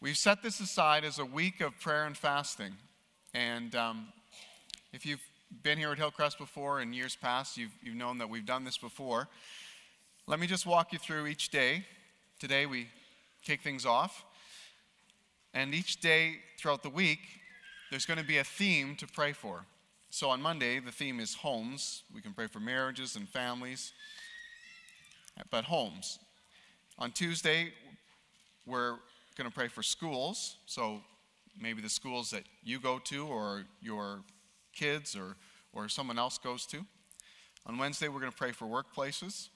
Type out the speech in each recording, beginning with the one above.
We've set this aside as a week of prayer and fasting. And if you've been here at Hillcrest before in years past, you've known that we've done this before. Let me just walk you through each day. Today we take things off. And each day throughout the week, there's going to be a theme to pray for. So on Monday, the theme is homes. We can pray for marriages and families, but homes. On Tuesday, we're going to pray for schools, so maybe the schools that you go to or your kids or someone else goes to. On Wednesday, we're going to pray for workplaces,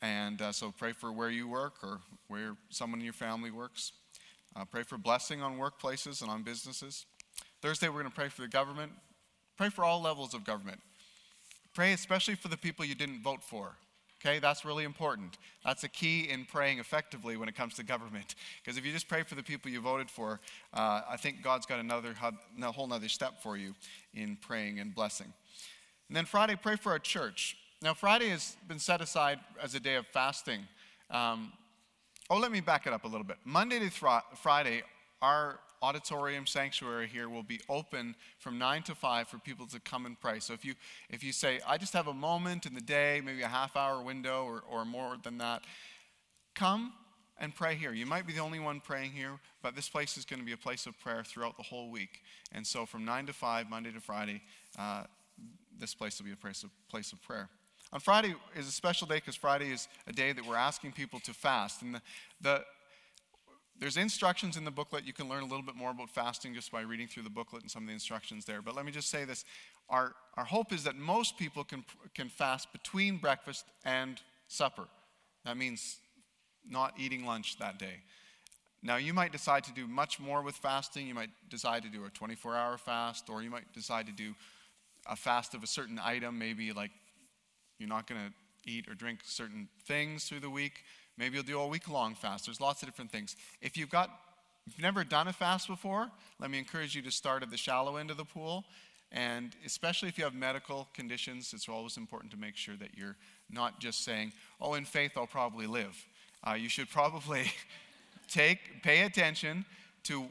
and so pray for where you work or where someone in your family works. Pray for blessing on workplaces and on businesses. Thursday, we're going to pray for the government. Pray for all levels of government. Pray especially for the people you didn't vote for. Okay, that's really important. That's a key in praying effectively when it comes to government. Because if you just pray for the people you voted for, I think God's got a whole other step for you in praying and blessing. And then Friday, pray for our church. Now, Friday has been set aside as a day of fasting. Let me back it up a little bit. Monday to Friday, our auditorium sanctuary here will be open from 9 to 5 for people to come and pray. So if you say, I just have a moment in the day, maybe a half hour window or more than that, come and pray here. You might be the only one praying here, but this place is going to be a place of prayer throughout the whole week. And so from 9 to 5, Monday to Friday, this place will be a place of prayer. On Friday is a special day because Friday is a day that we're asking people to fast. And there's instructions in the booklet. You can learn a little bit more about fasting just by reading through the booklet and some of the instructions there. But let me just say this. Our hope is that most people can fast between breakfast and supper. That means not eating lunch that day. Now, you might decide to do much more with fasting. You might decide to do a 24-hour fast, or you might decide to do a fast of a certain item, maybe like you're not going to eat or drink certain things through the week. Maybe you'll do a week-long fast. There's lots of different things. If you've never done a fast before, let me encourage you to start at the shallow end of the pool. And especially if you have medical conditions, it's always important to make sure that you're not just saying, oh, in faith, I'll probably live. You should probably pay attention to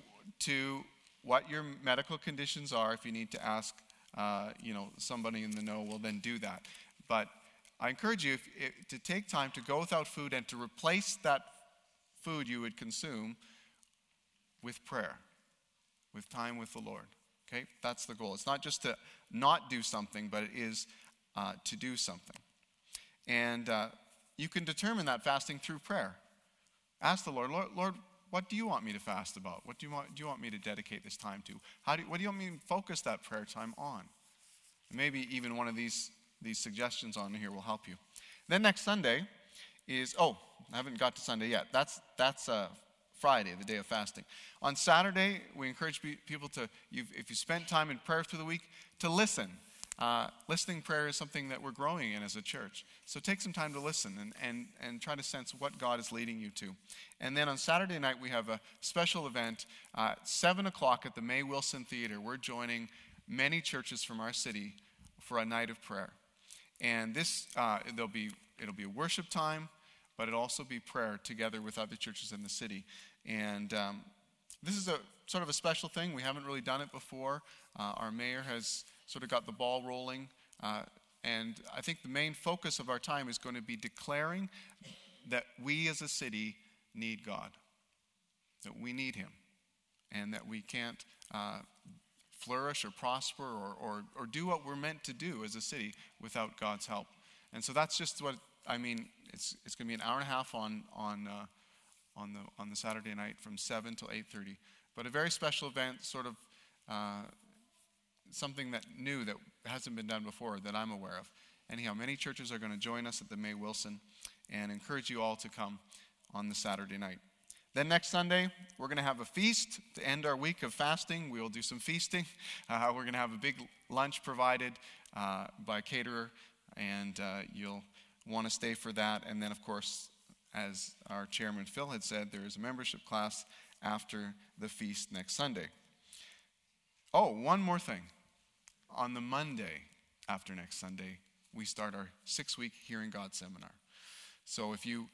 what your medical conditions are. If you need to ask somebody in the know, well, then do that. But I encourage you to take time to go without food and to replace that food you would consume with prayer, with time with the Lord. Okay, that's the goal. It's not just to not do something, but it is to do something. And you can determine that fasting through prayer. Ask the Lord, Lord, what do you want me to fast about? What do you want me to dedicate this time to? What do you want me to focus that prayer time on? And maybe even one of these suggestions on here will help you. Then next Sunday is, I haven't got to Sunday yet. That's Friday, the day of fasting. On Saturday, we encourage people to, if you spent time in prayer through the week, to listen. Listening prayer is something that we're growing in as a church. So take some time to listen and try to sense what God is leading you to. And then on Saturday night, we have a special event at 7 o'clock at the Mae Wilson Theater. We're joining many churches from our city for a night of prayer. And this, it'll be a worship time, but it'll also be prayer together with other churches in the city. And this is a sort of a special thing. We haven't really done it before. Our mayor has sort of got the ball rolling. And I think the main focus of our time is going to be declaring that we as a city need God, that we need him, and that we can't flourish or prosper or do what we're meant to do as a city without God's help. And so that's just what I mean. It's going to be an hour and a half on the Saturday night from 7 till 8:30. But a very special event, sort of something that new that hasn't been done before that I'm aware of. Anyhow, many churches are going to join us at the Mae Wilson, and encourage you all to come on the Saturday night. Then next Sunday, we're going to have a feast to end our week of fasting. We will do some feasting. We're going to have a big lunch provided by a caterer, and you'll want to stay for that. And then, of course, as our chairman Phil had said, there is a membership class after the feast next Sunday. One more thing. On the Monday after next Sunday, we start our 6-week Hearing God seminar. So if you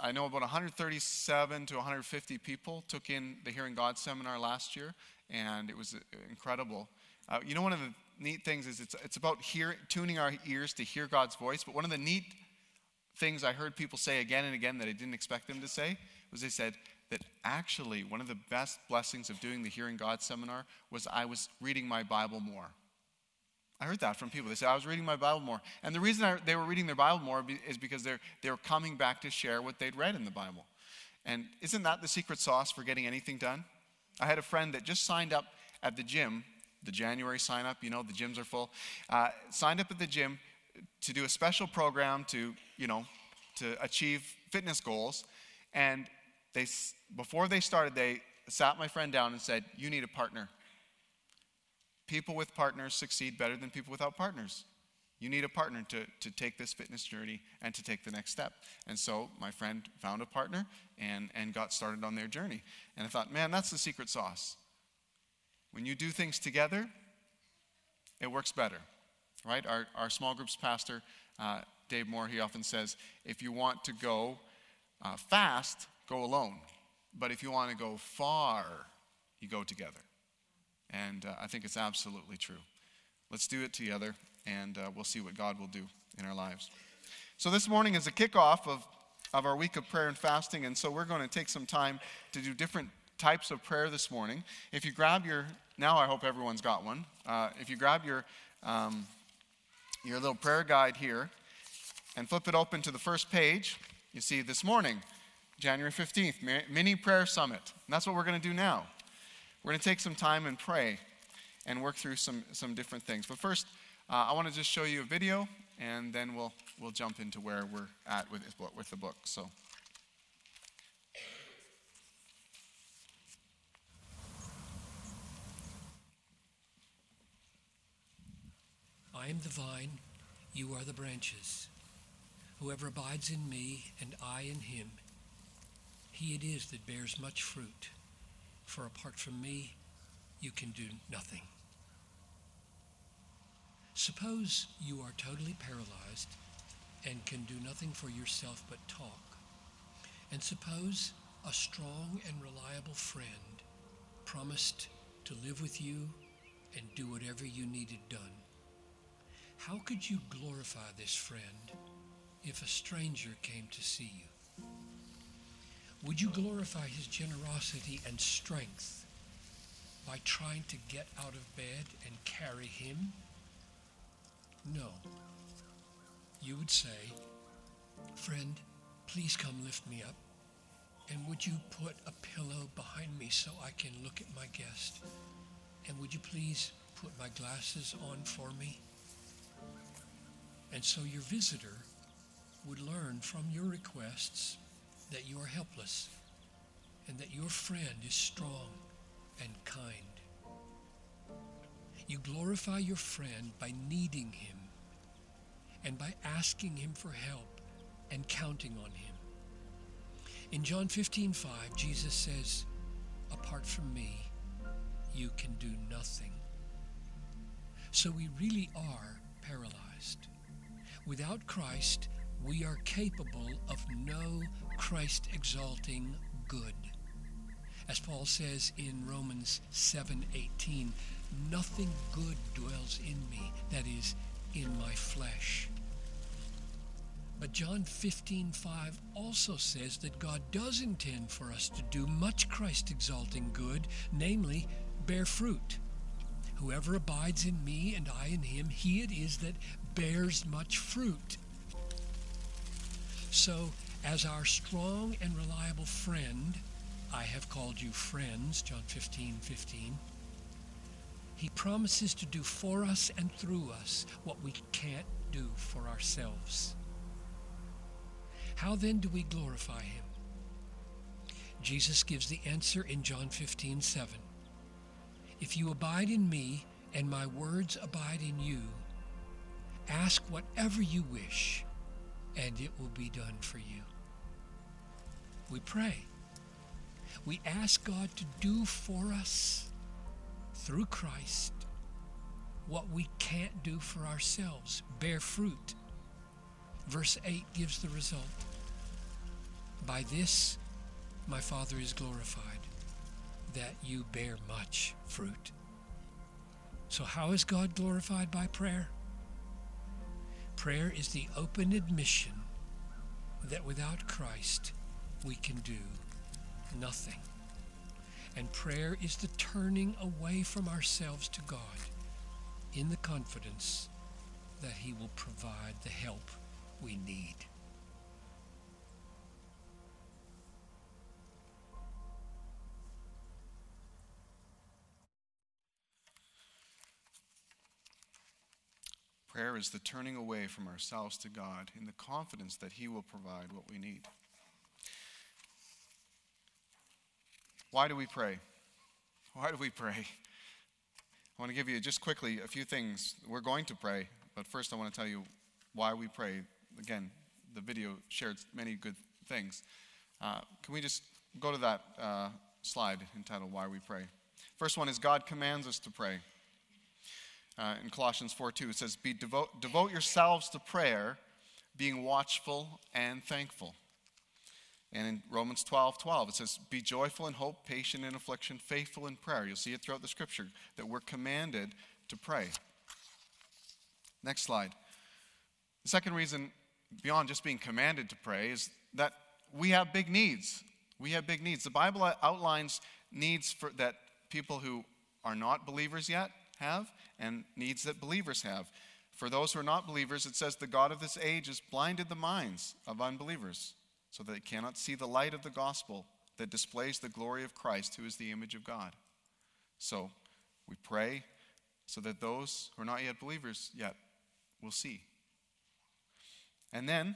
I know about 137 to 150 people took in the Hearing God seminar last year, and it was incredible. You know, one of the neat things is it's about tuning our ears to hear God's voice, but one of the neat things I heard people say again and again that I didn't expect them to say was they said that actually one of the best blessings of doing the Hearing God seminar was I was reading my Bible more. I heard that from people. They said, I was reading my Bible more. And the reason they were reading their Bible more is because they were coming back to share what they'd read in the Bible. And isn't that the secret sauce for getting anything done? I had a friend that just signed up at the gym, the January sign up, you know, the gyms are full, signed up at the gym to do a special program to achieve fitness goals. And before they started, they sat my friend down and said, you need a partner. People with partners succeed better than people without partners. You need a partner to take this fitness journey and to take the next step. And so my friend found a partner and got started on their journey. And I thought, man, that's the secret sauce. When you do things together, it works better, right? Our small groups pastor, Dave Moore, he often says, if you want to go fast, go alone. But if you want to go far, you go together. And I think it's absolutely true. Let's do it together, and we'll see what God will do in our lives. So this morning is a kickoff of our week of prayer and fasting, and so we're going to take some time to do different types of prayer this morning. If you grab now I hope everyone's got one. If you grab your little prayer guide here and flip it open to the first page, you see this morning, January 15th, Mini Prayer Summit. And that's what we're going to do now. We're going to take some time and pray and work through some different things. But first, I want to just show you a video, and then we'll jump into where we're at with the book. So, I am the vine, you are the branches. Whoever abides in me and I in him, he it is that bears much fruit. For apart from me, you can do nothing. Suppose you are totally paralyzed and can do nothing for yourself but talk. And suppose a strong and reliable friend promised to live with you and do whatever you needed done. How could you glorify this friend if a stranger came to see you? Would you glorify his generosity and strength by trying to get out of bed and carry him? No. You would say, friend, please come lift me up. And would you put a pillow behind me so I can look at my guest? And would you please put my glasses on for me? And so your visitor would learn from your requests that you are helpless, and that your friend is strong and kind. You glorify your friend by needing him, and by asking him for help and counting on him. In John 15:5, Jesus says, apart from me, you can do nothing. So we really are paralyzed. Without Christ, we are capable of no Christ-exalting good. As Paul says in Romans 7:18, nothing good dwells in me, that is, in my flesh. But John 15:5 also says that God does intend for us to do much Christ-exalting good, namely, bear fruit. Whoever abides in me and I in him, he it is that bears much fruit. So, as our strong and reliable friend, I have called you friends, John 15:15, he promises to do for us and through us what we can't do for ourselves. How then do we glorify him? Jesus gives the answer in John 15:7. If you abide in me and my words abide in you, ask whatever you wish, and it will be done for you. We pray. We ask God to do for us, through Christ, what we can't do for ourselves, bear fruit. Verse 8 gives the result. By this my Father is glorified, that you bear much fruit. So how is God glorified by prayer? Prayer is the open admission that without Christ we can do nothing. And prayer is the turning away from ourselves to God in the confidence that He will provide the help we need. Prayer is the turning away from ourselves to God in the confidence that He will provide what we need. Why do we pray? Why do we pray? I want to give you just quickly a few things. We're going to pray, but first I want to tell you why we pray. Again, the video shared many good things. Can we just go to that slide entitled Why We Pray? First one is God commands us to pray. In Colossians 4:2, it says, devote yourselves to prayer, being watchful and thankful. And in Romans 12:12, it says, be joyful in hope, patient in affliction, faithful in prayer. You'll see it throughout the scripture that we're commanded to pray. Next slide. The second reason, beyond just being commanded to pray, is that we have big needs. We have big needs. The Bible outlines needs for that people who are not believers yet have, and needs that believers have. For those who are not believers, it says the God of this age has blinded the minds of unbelievers so that they cannot see the light of the gospel that displays the glory of Christ, who is the image of God. So we pray so that those who are not yet believers yet will see. And then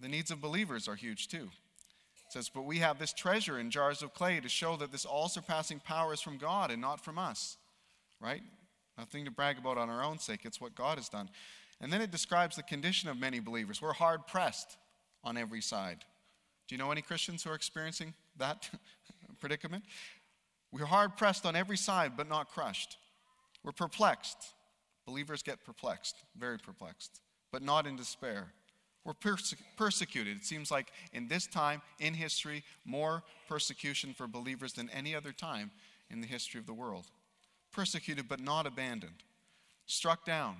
the needs of believers are huge too. It says, but we have this treasure in jars of clay to show that this all-surpassing power is from God and not from us. Right? Nothing to brag about on our own sake. It's what God has done. And then it describes the condition of many believers. We're hard-pressed on every side. Do you know any Christians who are experiencing that predicament? We're hard-pressed on every side, but not crushed. We're perplexed. Believers get perplexed, very perplexed, but not in despair. We're persecuted. It seems like in this time, in history, more persecution for believers than any other time in the history of the world. Persecuted but not abandoned, struck down.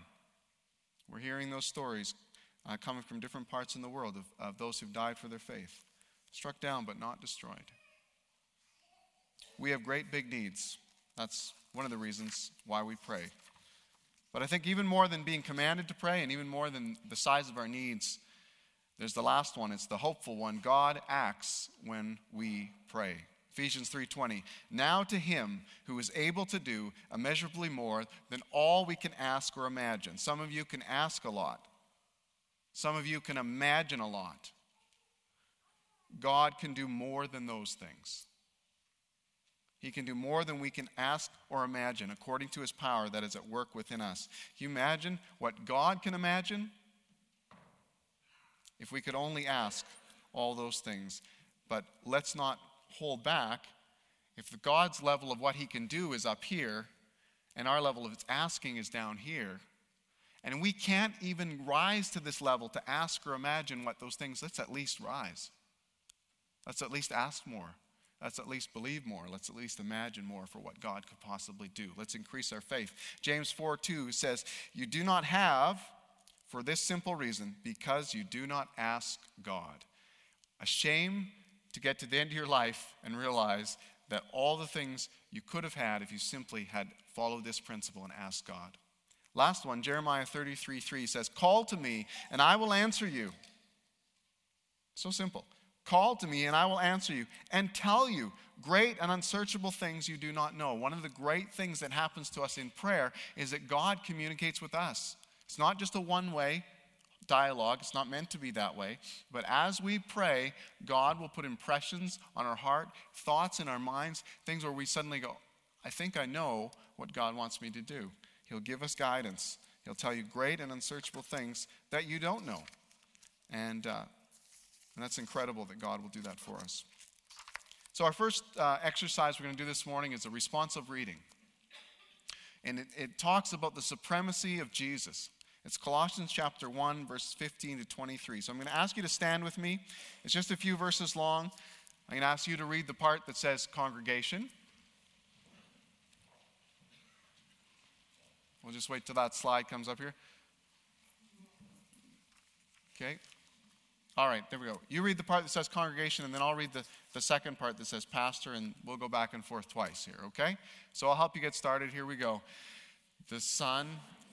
We're hearing those stories coming from different parts in the world of those who've died for their faith. Struck down but not destroyed. We have great big needs. That's one of the reasons why we pray. But I think even more than being commanded to pray and even more than the size of our needs, there's the last one. It's the hopeful one. God acts when we pray. Ephesians 3:20, now to Him who is able to do immeasurably more than all we can ask or imagine. Some of you can ask a lot. Some of you can imagine a lot. God can do more than those things. He can do more than we can ask or imagine according to His power that is at work within us. Can you imagine what God can imagine? If we could only ask all those things. But let's not hold back. If God's level of what He can do is up here, and our level of its asking is down here, and we can't even rise to this level to ask or imagine what those things, let's at least rise. Let's at least ask more. Let's at least believe more. Let's at least imagine more for what God could possibly do. Let's increase our faith. James 4:2 says, you do not have for this simple reason, because you do not ask God. A shame to get to the end of your life and realize that all the things you could have had if you simply had followed this principle and asked God. Last one, Jeremiah 33:3 says, call to me and I will answer you. So simple. Call to me and I will answer you and tell you great and unsearchable things you do not know. One of the great things that happens to us in prayer is that God communicates with us. It's not just a one-way dialogue. It's not meant to be that way. But as we pray, God will put impressions on our heart, thoughts in our minds, things where we suddenly go, I think I know what God wants me to do. He'll give us guidance. He'll tell you great and unsearchable things that you don't know. And that's incredible that God will do that for us. So our first exercise we're going to do this morning is a responsive reading. And it talks about the supremacy of Jesus. It's Colossians chapter 1, verses 15 to 23. So I'm going to ask you to stand with me. It's just a few verses long. I'm going to ask you to read the part that says congregation. We'll just wait till that slide comes up here. Okay. All right, there we go. You read the part that says congregation, and then I'll read the second part that says pastor, and we'll go back and forth twice here, okay? So I'll help you get started. Here we go. The Son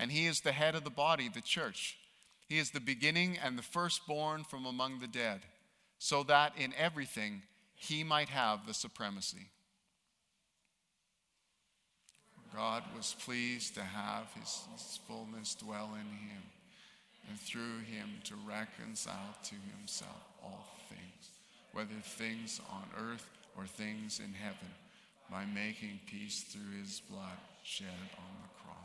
And he is the head of the body, the church. He is the beginning and the firstborn from among the dead, so that in everything he might have the supremacy. God was pleased to have his fullness dwell in him, and through him to reconcile to himself all things, whether things on earth or things in heaven, by making peace through his blood shed on the cross.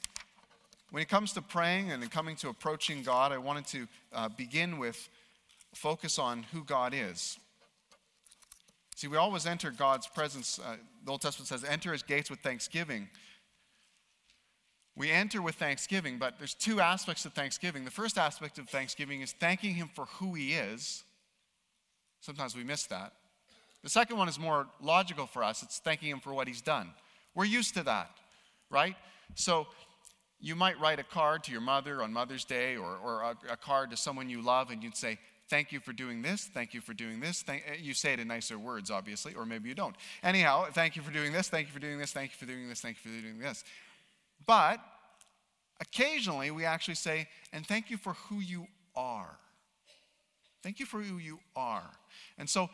when it comes to praying and coming to approaching God, I wanted to begin with focus on who God is. See, we always enter God's presence. The Old Testament says, enter his gates with thanksgiving. We enter with thanksgiving, but there's two aspects of thanksgiving. The first aspect of thanksgiving is thanking him for who he is. Sometimes we miss that. The second one is more logical for us. It's thanking him for what he's done. We're used to that, right? So you might write a card to your mother on Mother's Day, or a card to someone you love, and you'd say, thank you for doing this, thank you for doing this. You say it in nicer words, obviously, or maybe you don't. Anyhow, thank you for doing this, thank you for doing this, thank you for doing this, thank you for doing this. But occasionally we actually say, and thank you for who you are. Thank you for who you are. And so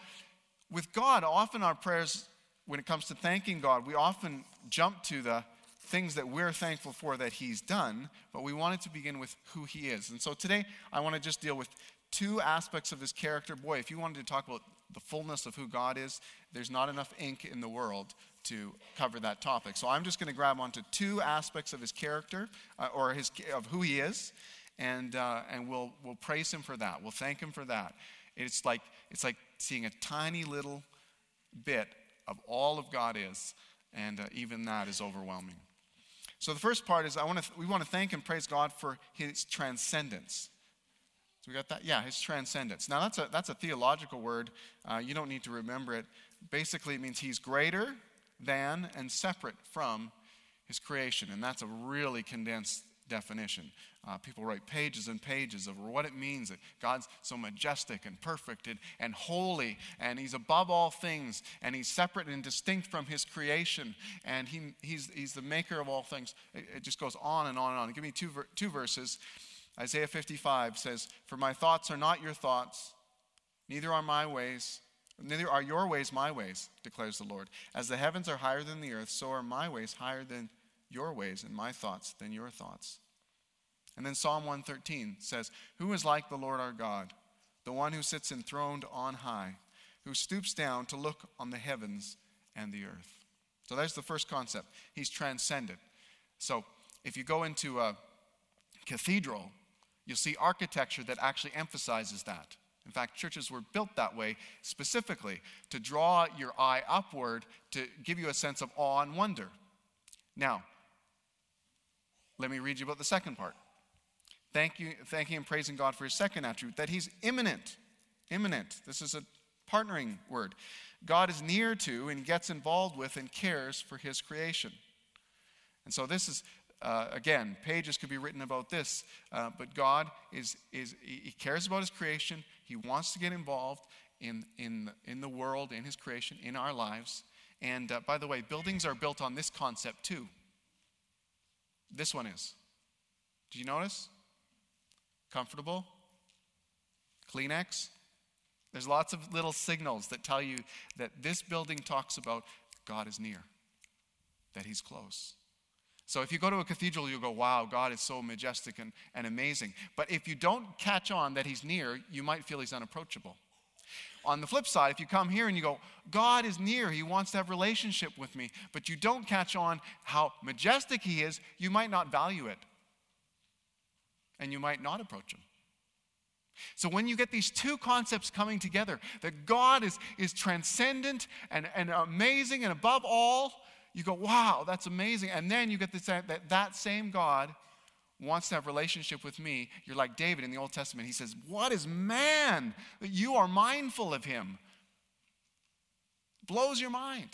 with God, often our prayers, when it comes to thanking God, we often jump to the things that we're thankful for that he's done, but we wanted to begin with who he is. And so today I want to just deal with two aspects of his character. Boy, if you wanted to talk about the fullness of who God is, there's not enough ink in the world to cover that topic. So I'm just going to grab onto two aspects of his character, of who he is, and we'll praise him for that. We'll thank him for that. It's like seeing a tiny little bit of all of God is, and even that is overwhelming. So the first part is we want to thank and praise God for his transcendence. We got that? Yeah, his transcendence. Now, that's a theological word. You don't need to remember it. Basically, it means he's greater than and separate from his creation. And that's a really condensed definition. People write pages and pages over what it means that God's so majestic and perfect and holy, and he's above all things, and he's separate and distinct from his creation, and he's the maker of all things. It just goes on and on and on. Give me two verses. Isaiah 55 says, "For my thoughts are not your thoughts, neither are your ways my ways, declares the Lord. As the heavens are higher than the earth, so are my ways higher than your ways, and my thoughts than your thoughts." And then Psalm 113 says, "Who is like the Lord our God, the one who sits enthroned on high, who stoops down to look on the heavens and the earth?" So there's the first concept. He's transcendent. So if you go into a cathedral, you'll see architecture that actually emphasizes that. In fact, churches were built that way specifically to draw your eye upward, to give you a sense of awe and wonder. Now, let me read you about the second part. Thanking and praising God for his second attribute, that he's immanent. Immanent. This is a partnering word. God is near to and gets involved with and cares for his creation. And so this is Again, pages could be written about this, but God is—he cares about His creation. He wants to get involved in the world, in His creation, in our lives. And by the way, buildings are built on this concept too. This one is. Do you notice? Comfortable? Kleenex? There's lots of little signals that tell you that this building talks about God is near, that He's close. So if you go to a cathedral, you'll go, wow, God is so majestic and amazing. But if you don't catch on that He's near, you might feel He's unapproachable. On the flip side, if you come here and you go, God is near, He wants to have relationship with me, but you don't catch on how majestic He is, you might not value it. And you might not approach Him. So when you get these two concepts coming together, that God is transcendent and amazing and above all, you go, wow, that's amazing. And then you get this, that same God wants to have relationship with me. You're like David in the Old Testament. He says, what is man that you are mindful of him? Blows your mind.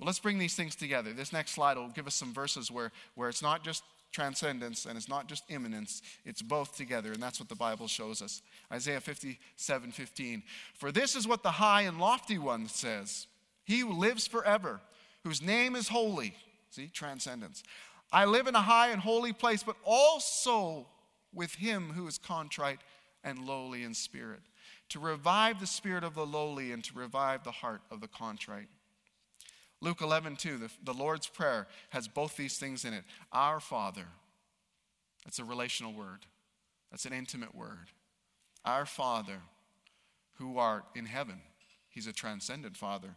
Well, let's bring these things together. This next slide will give us some verses where it's not just transcendence and it's not just imminence. It's both together, and that's what the Bible shows us. Isaiah 57:15. For this is what the high and lofty one says. He who lives forever, whose name is holy. See, transcendence. I live in a high and holy place, but also with him who is contrite and lowly in spirit, to revive the spirit of the lowly and to revive the heart of the contrite. Luke 11:2, the Lord's Prayer has both these things in it. Our Father, that's a relational word. That's an intimate word. Our Father, who art in heaven. He's a transcendent Father.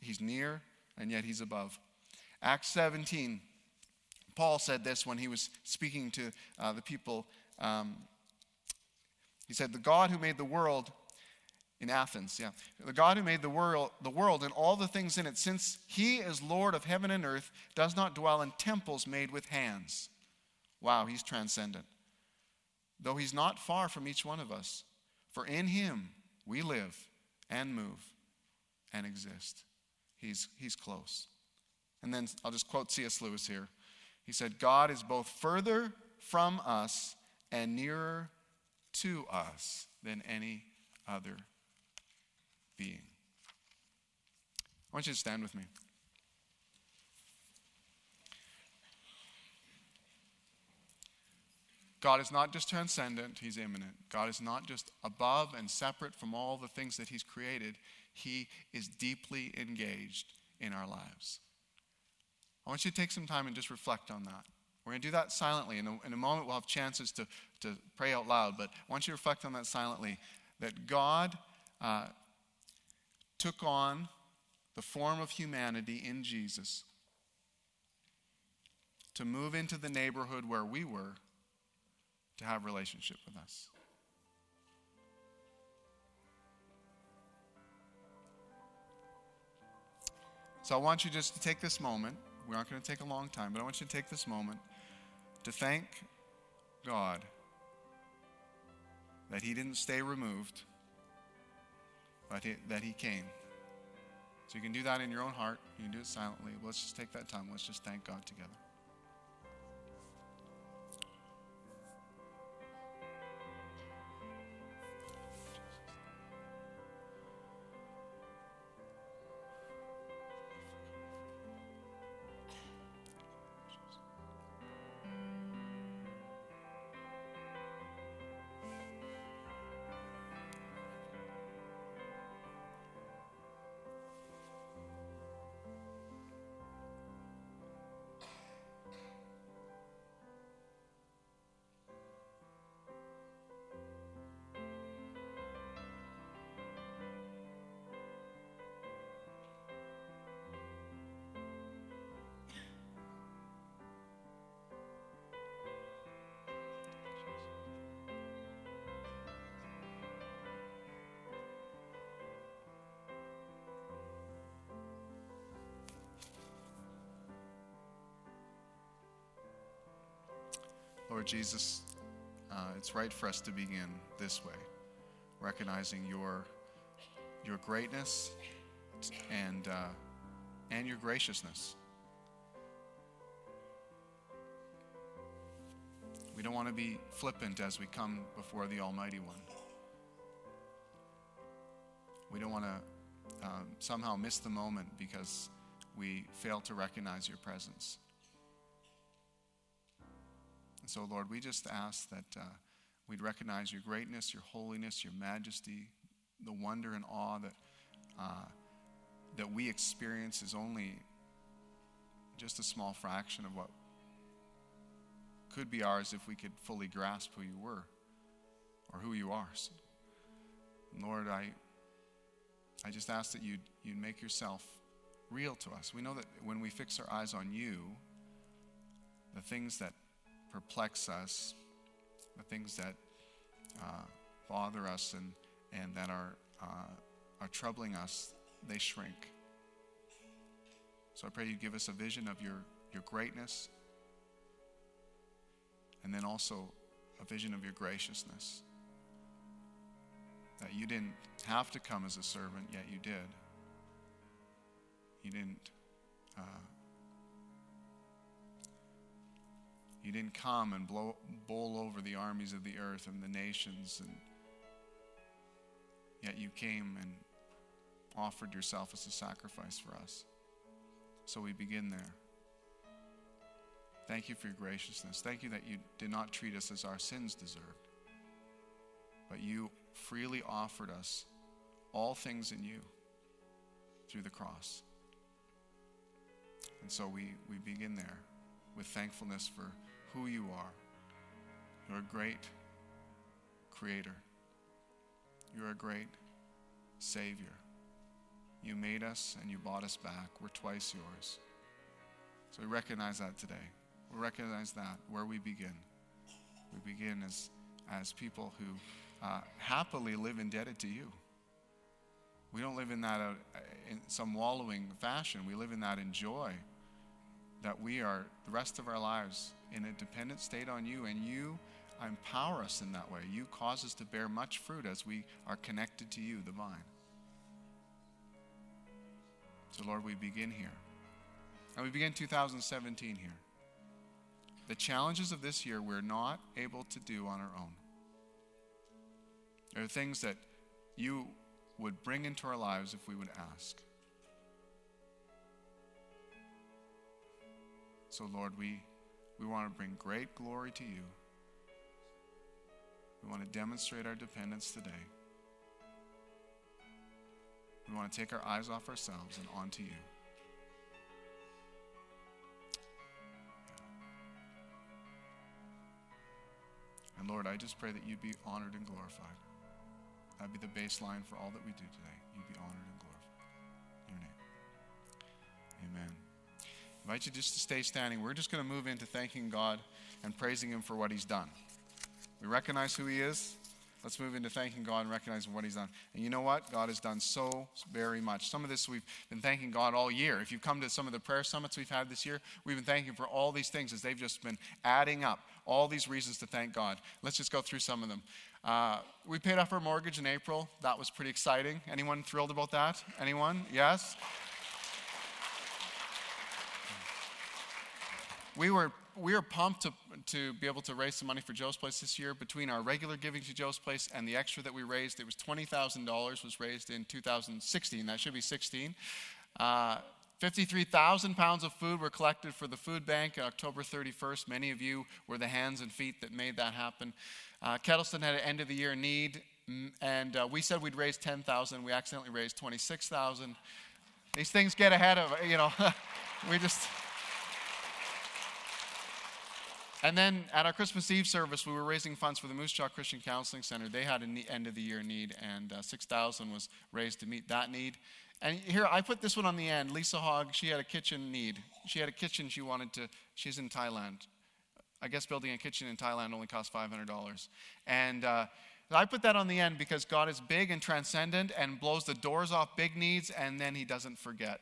He's near, and yet He's above. Acts 17, Paul said this when he was speaking to the people. He said, the God who made the world in Athens, the God who made the world and all the things in it, since He is Lord of heaven and earth, does not dwell in temples made with hands. Wow, He's transcendent. Though He's not far from each one of us, for in Him we live and move and exist. He's close. And then I'll just quote C.S. Lewis here. He said, God is both further from us and nearer to us than any other being. I want you to stand with me. God is not just transcendent, He's immanent. God is not just above and separate from all the things that He's created. He is deeply engaged in our lives. I want you to take some time and just reflect on that. We're going to do that silently. In a moment, we'll have chances to pray out loud, but I want you to reflect on that silently, that God took on the form of humanity in Jesus to move into the neighborhood where we were to have relationship with us. So I want you just to take this moment. We aren't going to take a long time, but I want you to take this moment to thank God that He didn't stay removed, but that He came. So you can do that in your own heart. You can do it silently. Let's just take that time. Let's just thank God together. Lord Jesus, it's right for us to begin this way, recognizing your greatness and your graciousness. We don't want to be flippant as we come before the Almighty One. We don't want to somehow miss the moment because we fail to recognize your presence. And so, Lord, we just ask that we'd recognize your greatness, your holiness, your majesty, the wonder and awe that that we experience is only just a small fraction of what could be ours if we could fully grasp who you were or who you are. So, Lord, I just ask that you'd make yourself real to us. We know that when we fix our eyes on you, the things that perplex us, the things that bother us and that are troubling us, they shrink. So I pray you give us a vision of your greatness, and then also a vision of your graciousness. That you didn't have to come as a servant, yet you did. You didn't come and bowl over the armies of the earth and the nations, and yet you came and offered yourself as a sacrifice for us. So we begin there. Thank you for your graciousness. Thank you that you did not treat us as our sins deserved, but you freely offered us all things in you through the cross. And so we begin there with thankfulness for who you are. You're a great creator. You're a great Savior. You made us and you bought us back. We're twice yours. So we recognize that today. We recognize that where we begin. We begin as people who happily live indebted to you. We don't live in that in some wallowing fashion. We live in that in joy, that we are the rest of our lives in a dependent state on you, and you empower us in that way. You cause us to bear much fruit as we are connected to you, the vine. So, Lord, we begin here. And we begin 2017 here. The challenges of this year we're not able to do on our own. There are things that you would bring into our lives if we would ask. So, Lord, we want to bring great glory to you. We want to demonstrate our dependence today. We want to take our eyes off ourselves and onto you. And Lord, I just pray that you'd be honored and glorified. That'd be the baseline for all that we do today. You'd be honored and glorified. In your name. Amen. I invite you just to stay standing. We're just going to move into thanking God and praising him for what he's done. We recognize who he is. Let's move into thanking God and recognizing what he's done. And you know what? God has done so very much. Some of this we've been thanking God all year. If you've come to some of the prayer summits we've had this year, we've been thanking for all these things as they've just been adding up. All these reasons to thank God. Let's just go through some of them. We paid off our mortgage in April. That was pretty exciting. Anyone thrilled about that? Anyone? Yes? We were pumped to be able to raise some money for Joe's Place this year. Between our regular giving to Joe's Place and the extra that we raised, it was $20,000 was raised in 2016. That should be 16. 53,000 pounds of food were collected for the food bank October 31st. Many of you were the hands and feet that made that happen. Kettleston had an end-of-the-year need, and we said we'd raise $10,000. We accidentally raised $26,000. These things get ahead of, you know, we just... And then at our Christmas Eve service, we were raising funds for the Moose Jaw Christian Counseling Center. They had an end-of-the-year need, and $6,000 was raised to meet that need. And here, I put this one on the end. Lisa Hogg, she had a kitchen need. She had a kitchen she wanted to, she's in Thailand. I guess building a kitchen in Thailand only costs $500. And I put that on the end because God is big and transcendent and blows the doors off big needs, and then he doesn't forget.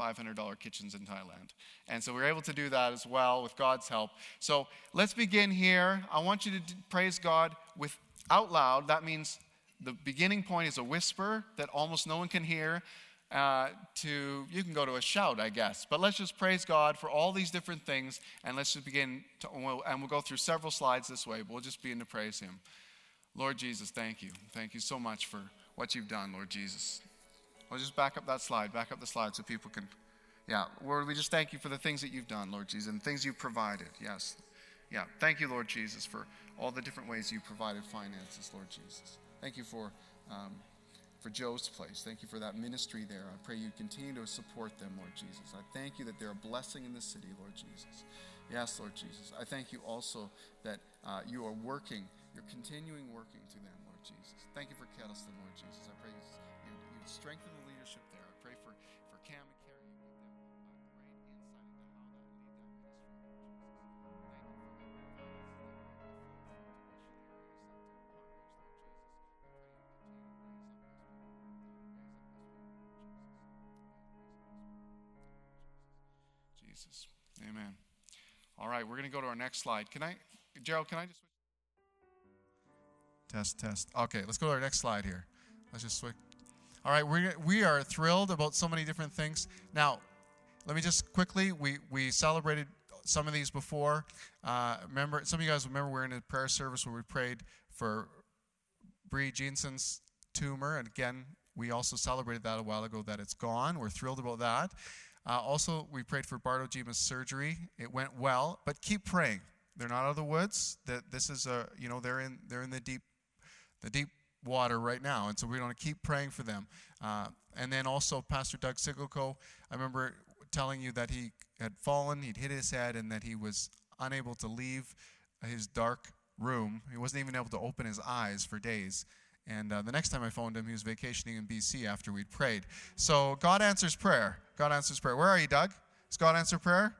$500 kitchens in Thailand. And so we were able to do that as well with God's help. So let's begin here. I want you to praise God with out loud. That means the beginning point is a whisper that almost no one can hear. you can go to a shout, I guess. But let's just praise God for all these different things, and let's just begin to, and we'll go through several slides this way, but we'll just begin to praise him. Lord Jesus, thank you. Thank you so much for what you've done, Lord Jesus. I'll just back up that slide, so people can, Lord, we just thank you for the things that you've done, Lord Jesus, and things you've provided, yes. Yeah, thank you, Lord Jesus, for all the different ways you provided finances, Lord Jesus. Thank you for Joe's Place. Thank you for that ministry there. I pray you continue to support them, Lord Jesus. I thank you that they're a blessing in the city, Lord Jesus. Yes, Lord Jesus. I thank you also that you are working, you're continuing working through them, Lord Jesus. Thank you for Kettleston, Lord Jesus. I pray you strengthen the leadership there. I pray for Cam and Carrie. Jesus. Amen. All right, we're going to go to our next slide. Gerald, can I just switch? Test. Okay, let's go to our next slide here. Let's just switch. All right, we are thrilled about so many different things. Now, let me just quickly, we celebrated some of these before. Remember, some of you guys remember we were in a prayer service where we prayed for Bree Jensen's tumor. And again, we also celebrated that a while ago that it's gone. We're thrilled about that. Also, we prayed for Bardo Jima's surgery. It went well, but keep praying. They're not out of the woods. That this is a, you know, they're in the deep water right now, and so we're going to keep praying for them. And then also, Pastor Doug Siglico, I remember telling you that he had fallen, he'd hit his head, and that he was unable to leave his dark room. He wasn't even able to open his eyes for days. And the next time I phoned him, he was vacationing in BC after we'd prayed. So God answers prayer. God answers prayer. Where are you, Doug? Does God answer prayer?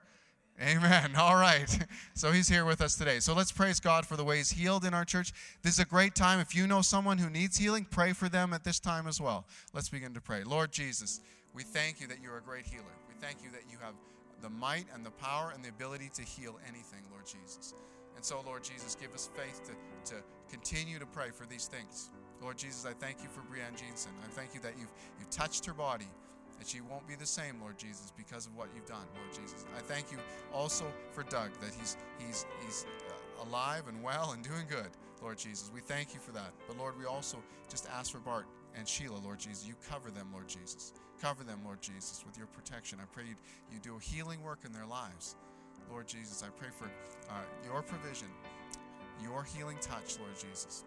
Amen. All right. So he's here with us today. So let's praise God for the ways healed in our church. This is a great time. If you know someone who needs healing, pray for them at this time as well. Let's begin to pray. Lord Jesus, we thank you that you're a great healer. We thank you that you have the might and the power and the ability to heal anything, Lord Jesus. And so, Lord Jesus, give us faith to continue to pray for these things. Lord Jesus, I thank you for Breanne Jensen. I thank you that you've touched her body, that she won't be the same, Lord Jesus, because of what you've done, Lord Jesus. I thank you also for Doug, that he's alive and well and doing good, Lord Jesus. We thank you for that. But, Lord, we also just ask for Bart and Sheila, Lord Jesus. You cover them, Lord Jesus. Cover them, Lord Jesus, with your protection. I pray you do a healing work in their lives. Lord Jesus, I pray for your provision, your healing touch, Lord Jesus.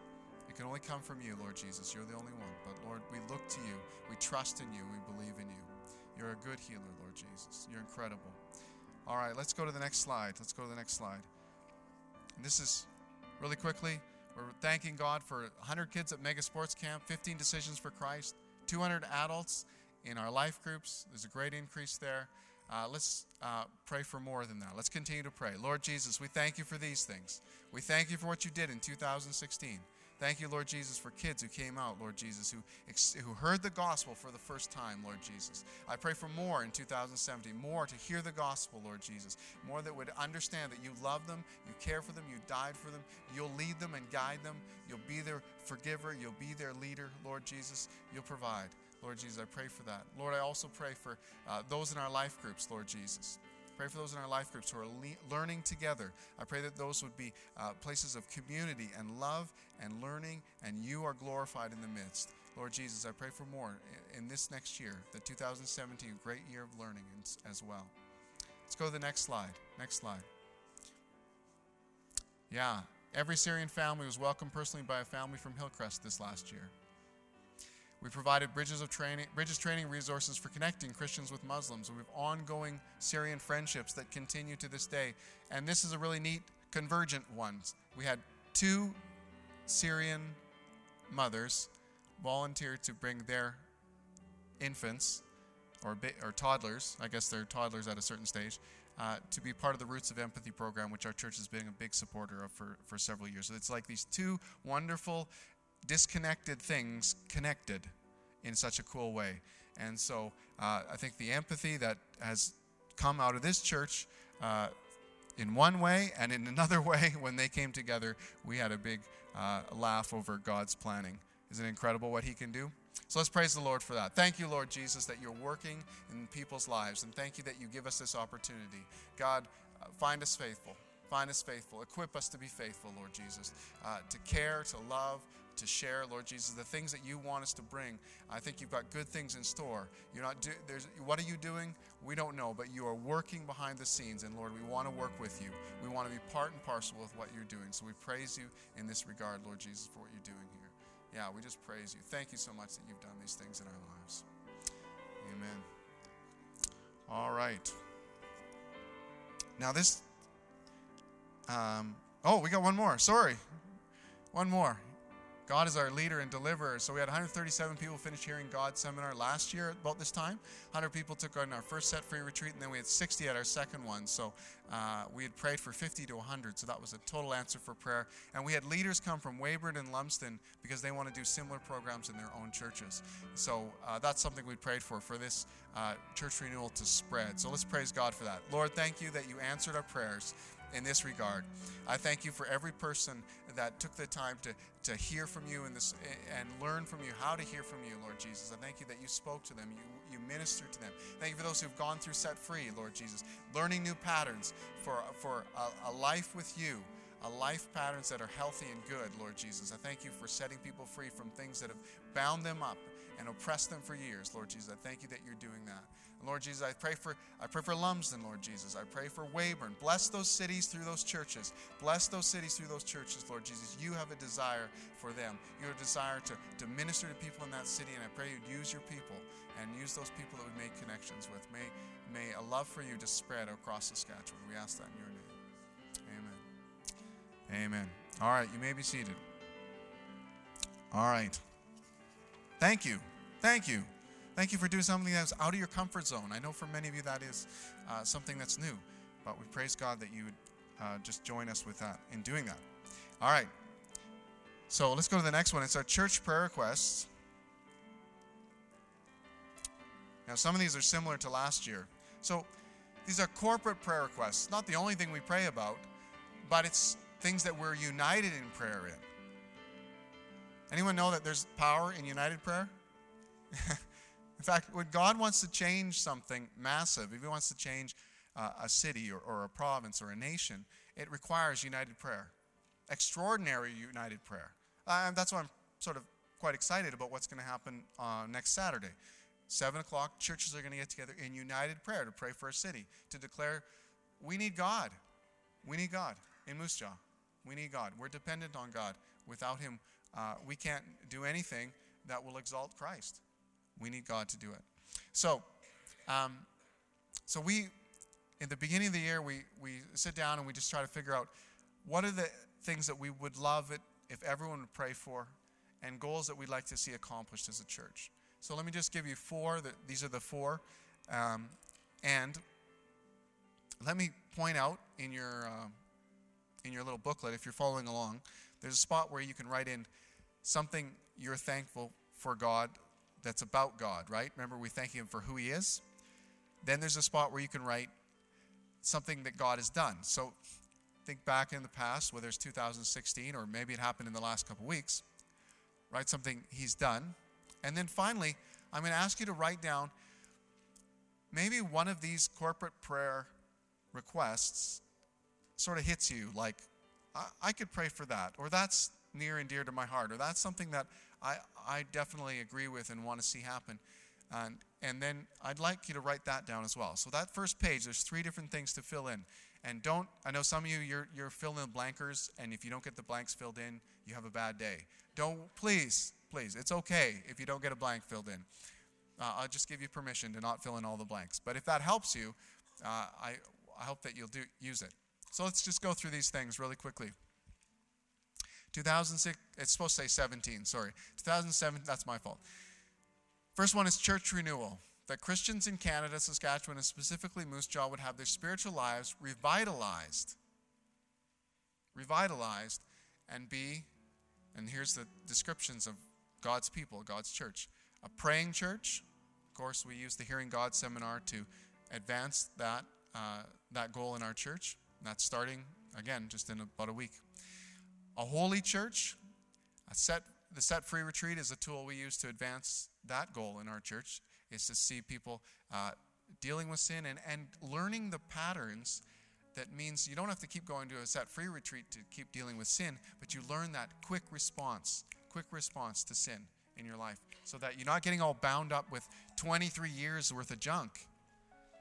It can only come from you, Lord Jesus. You're the only one. But, Lord, we look to you. We trust in you. We believe in you. You're a good healer, Lord Jesus. You're incredible. All right, let's go to the next slide. And this is, really quickly, we're thanking God for 100 kids at Mega Sports Camp, 15 Decisions for Christ, 200 adults in our life groups. There's a great increase there. Let's pray for more than that. Let's continue to pray. Lord Jesus, we thank you for these things. We thank you for what you did in 2016. Thank you, Lord Jesus, for kids who came out, Lord Jesus, who heard the gospel for the first time, Lord Jesus. I pray for more in 2017, more to hear the gospel, Lord Jesus, more that would understand that you love them, you care for them, you died for them, you'll lead them and guide them, you'll be their forgiver, you'll be their leader, Lord Jesus, you'll provide. Lord Jesus, I pray for that. Lord, I also pray for those in our life groups, Lord Jesus. Pray for those in our life groups who are learning together. I pray that those would be places of community and love and learning, and you are glorified in the midst. Lord Jesus, I pray for more in this next year, the 2017 great year of learning as well. Let's go to the next slide. Yeah, every Syrian family was welcomed personally by a family from Hillcrest this last year. We provided bridges training resources for connecting Christians with Muslims. We have ongoing Syrian friendships that continue to this day. And this is a really neat convergent one. We had 2 Syrian mothers volunteer to bring their infants or toddlers, I guess they're toddlers at a certain stage, to be part of the Roots of Empathy program, which our church has been a big supporter of for several years. So it's like these 2 wonderful disconnected things connected in such a cool way. And so I think the empathy that has come out of this church in one way and in another way, when they came together, we had a big laugh over God's planning. Isn't it incredible what he can do? So let's praise the Lord for that. Thank you, Lord Jesus, that you're working in people's lives. And thank you that you give us this opportunity. God, find us faithful. Find us faithful. Equip us to be faithful, Lord Jesus, to care, to love, to share, Lord Jesus, the things that you want us to bring. I think you've got good things in store. What are you doing? We don't know, but you are working behind the scenes. And Lord, we want to work with you. We want to be part and parcel with what you're doing. So we praise you in this regard, Lord Jesus, for what you're doing here. Yeah, we just praise you. Thank you so much that you've done these things in our lives. Amen. All right. Now this... we got one more. Sorry. One more. God is our leader and deliverer. So we had 137 people finish Hearing God seminar last year about this time. 100 people took on our first Set Free retreat, and then we had 60 at our second one. So we had prayed for 50 to 100. So that was a total answer for prayer. And we had leaders come from Weyburn and Lumsden because they want to do similar programs in their own churches. So that's something we prayed for this church renewal to spread. So let's praise God for that. Lord, thank you that you answered our prayers in this regard. I thank you for every person that took the time to hear from you in this and learn from you how to hear from you, Lord Jesus. I thank you that you spoke to them, you ministered to them. Thank you for those who've gone through Set Free, Lord Jesus, learning new patterns for a life with you, a life patterns that are healthy and good, Lord Jesus. I thank you for setting people free from things that have bound them up and oppressed them for years, Lord Jesus. I thank you that you're doing that. Lord Jesus, I pray for Lumsden, Lord Jesus. I pray for Weyburn. Bless those cities through those churches. Bless those cities through those churches, Lord Jesus. You have a desire for them. You have a desire to minister to people in that city, and I pray you'd use your people and use those people that we make connections with. May a love for you to spread across Saskatchewan. We ask that in your name. Amen. Amen. All right, you may be seated. All right. Thank you. Thank you. Thank you for doing something that was out of your comfort zone. I know for many of you that is something that's new, but we praise God that you would just join us with that in doing that. All right. So let's go to the next one. It's our church prayer requests. Now, some of these are similar to last year. So these are corporate prayer requests. Not the only thing we pray about, but it's things that we're united in prayer in. Anyone know that there's power in united prayer? In fact, when God wants to change something massive, if he wants to change a city or a province or a nation, it requires united prayer, extraordinary united prayer. That's why I'm sort of quite excited about what's going to happen next Saturday. 7 o'clock, churches are going to get together in united prayer to pray for a city, to declare, we need God. We need God in Moose Jaw. We need God. We're dependent on God. Without him, we can't do anything that will exalt Christ. We need God to do it. So, we, in the beginning of the year, we sit down and we just try to figure out what are the things that we would love it if everyone would pray for, and goals that we'd like to see accomplished as a church. So let me just give you four. These are the four. And let me point out in your little booklet, if you're following along, there's a spot where you can write in something you're thankful for God that's about God, right? Remember, we thank him for who he is. Then there's a spot where you can write something that God has done. So think back in the past, whether it's 2016 or maybe it happened in the last couple weeks. Write something he's done. And then finally, I'm going to ask you to write down maybe one of these corporate prayer requests sort of hits you, like, I could pray for that, or that's near and dear to my heart, or that's something that I definitely agree with and want to see happen. And then I'd like you to write that down as well. So that first page, there's three different things to fill in. And I know some of you, you're filling in blankers, and if you don't get the blanks filled in, you have a bad day. Please, it's okay if you don't get a blank filled in. I'll just give you permission to not fill in all the blanks. But if that helps you, I hope that you'll use it. So let's just go through these things really quickly. 2006, it's supposed to say 17, sorry. 2007, that's my fault. First one is church renewal. That Christians in Canada, Saskatchewan, and specifically Moose Jaw would have their spiritual lives revitalized, and here's the descriptions of God's people, God's church. A praying church. Of course, we use the Hearing God seminar to advance that goal in our church. And that's starting, again, just in about a week. A holy church, a set the Set Free Retreat is a tool we use to advance that goal in our church, is to see people dealing with sin and learning the patterns. That means you don't have to keep going to a Set Free Retreat to keep dealing with sin, but you learn that quick response to sin in your life, so that you're not getting all bound up with 23 years worth of junk.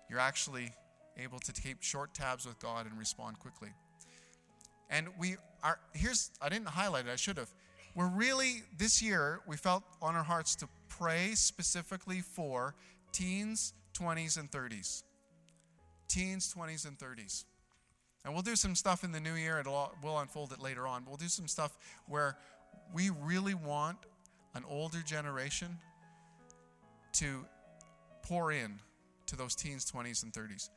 You're actually able to keep short tabs with God and respond quickly. And we are, I didn't highlight it, I should have. We're really, this year, we felt on our hearts to pray specifically for teens, 20s, and 30s. Teens, 20s, and 30s. And we'll do some stuff in the new year, we'll unfold it later on, but we'll do some stuff where we really want an older generation to pour in to those teens, 20s, and 30s.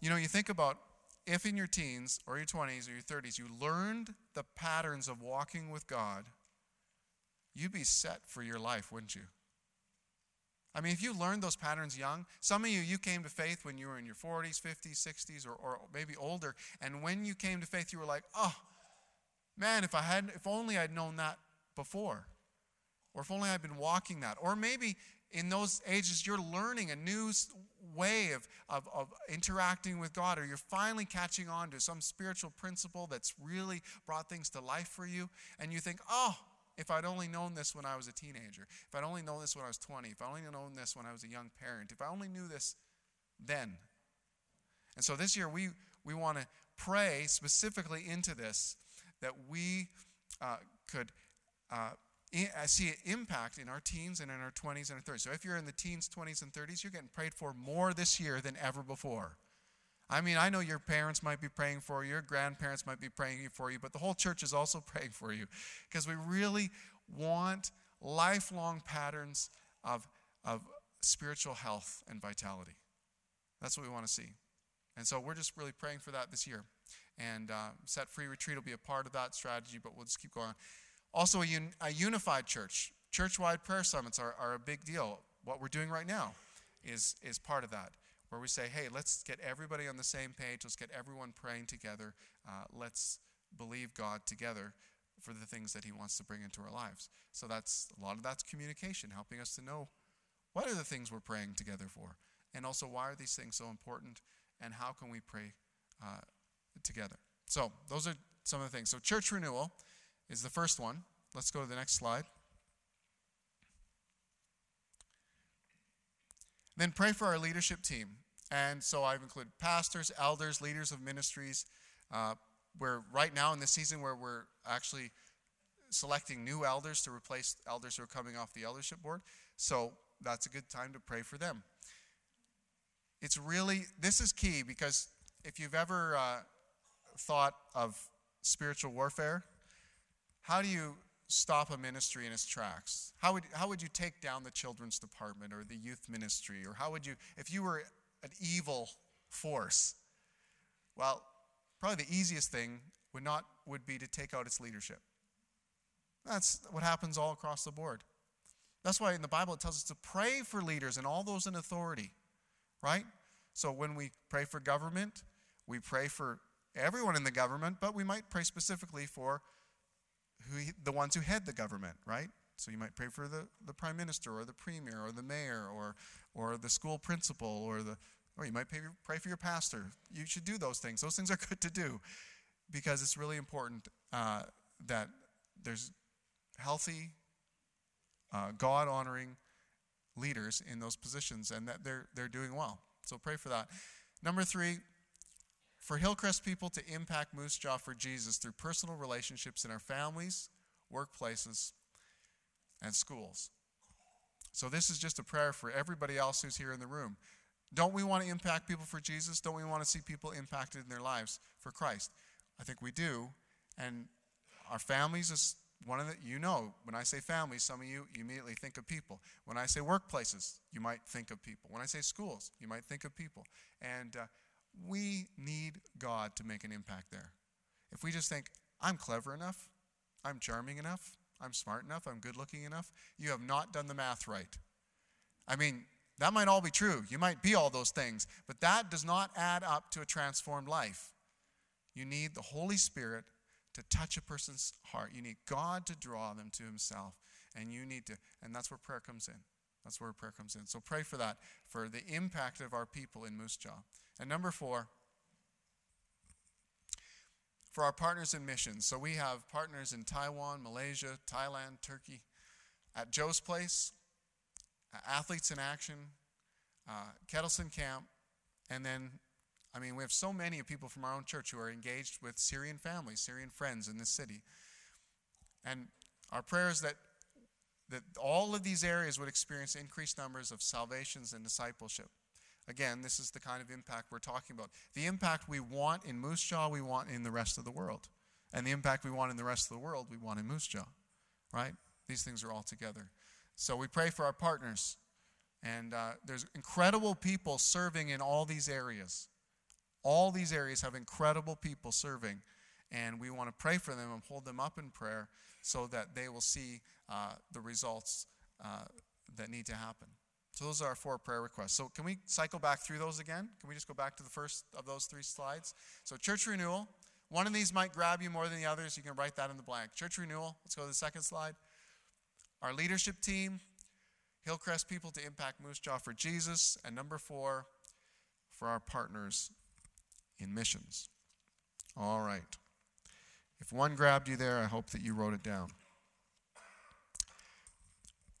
You know, you think about if in your teens or your 20s or your 30s you learned the patterns of walking with God, you'd be set for your life, wouldn't you? I mean, if you learned those patterns young, some of you came to faith when you were in your 40s, 50s, 60s, or maybe older, and when you came to faith, you were like, oh, man, if only I'd known that before, or if only I'd been walking that. Or maybe in those ages, you're learning a new way of interacting with God, or you're finally catching on to some spiritual principle that's really brought things to life for you, and you think, oh, if I'd only known this when I was a teenager, if I'd only known this when I was 20, if I'd only known this when I was a young parent, if I only knew this then. And so this year we want to pray specifically into this, that we could see an impact in our teens and in our 20s and our 30s. So if you're in the teens, 20s, and 30s, you're getting prayed for more this year than ever before. I mean, I know your parents might be praying for you, your grandparents might be praying for you, but the whole church is also praying for you, because we really want lifelong patterns of spiritual health and vitality. That's what we want to see. And so we're just really praying for that this year. And Set Free Retreat will be a part of that strategy, but we'll just keep going on. Also, a unified church. Church-wide prayer summits are a big deal. What we're doing right now is part of that, where we say, hey, let's get everybody on the same page. Let's get everyone praying together. Let's believe God together for the things that he wants to bring into our lives. So a lot of that's communication, helping us to know what are the things we're praying together for, and also why are these things so important, and how can we pray together. So those are some of the things. So church renewal is the first one. Let's go to the next slide. Then pray for our leadership team. And so I've included pastors, elders, leaders of ministries. We're right now in this season where we're actually selecting new elders to replace elders who are coming off the eldership board. So that's a good time to pray for them. It's really, this is key, because if you've ever thought of spiritual warfare, how do you stop a ministry in its tracks? How would you take down the children's department or the youth ministry? Or how would you, if you were an evil force? Well, probably the easiest thing would be to take out its leadership. That's what happens all across the board. That's why in the Bible it tells us to pray for leaders and all those in authority, right? So when we pray for government, we pray for everyone in the government, but we might pray specifically for the ones who head the government, right? So you might pray for the prime minister or the premier or the mayor or the school principal or you might pray for your pastor. You should do those things. Those things are good to do, because it's really important that there's healthy, God-honoring leaders in those positions, and that they're doing well. So pray for that. Number 3, for Hillcrest people to impact Moose Jaw for Jesus through personal relationships in our families, workplaces, and schools. So this is just a prayer for everybody else who's here in the room. Don't we want to impact people for Jesus? Don't we want to see people impacted in their lives for Christ? I think we do. And our families is one of the, when I say families, some of you immediately think of people. When I say workplaces, you might think of people. When I say schools, you might think of people. And we need God to make an impact there. If we just think, I'm clever enough, I'm charming enough, I'm smart enough, I'm good looking enough, you have not done the math right. I mean, that might all be true. You might be all those things, but that does not add up to a transformed life. You need the Holy Spirit to touch a person's heart. You need God to draw them to himself. And you need to, and that's where prayer comes in. That's where prayer comes in. So pray for that, for the impact of our people in Moose Jaw. And number 4, for our partners in missions. So we have partners in Taiwan, Malaysia, Thailand, Turkey, at Joe's Place, Athletes in Action, Kettleston Camp, and then, I mean, we have so many people from our own church who are engaged with Syrian families, Syrian friends in this city. And our prayer is that all of these areas would experience increased numbers of salvations and discipleship. Again, this is the kind of impact we're talking about. The impact we want in Moose Jaw, we want in the rest of the world. And the impact we want in the rest of the world, we want in Moose Jaw, right? These things are all together. So we pray for our partners. And there's incredible people serving in all these areas. All these areas have incredible people serving. And we want to pray for them and hold them up in prayer so that they will see the results that need to happen. So those are our 4 prayer requests. So can we cycle back through those again? Can we just go back to the first of those 3 slides? So church renewal. One of these might grab you more than the others. You can write that in the blank. Church renewal. Let's go to the second slide. Our leadership team, Hillcrest people to impact Moose Jaw for Jesus. And number 4, for our partners in missions. All right. If one grabbed you there, I hope that you wrote it down.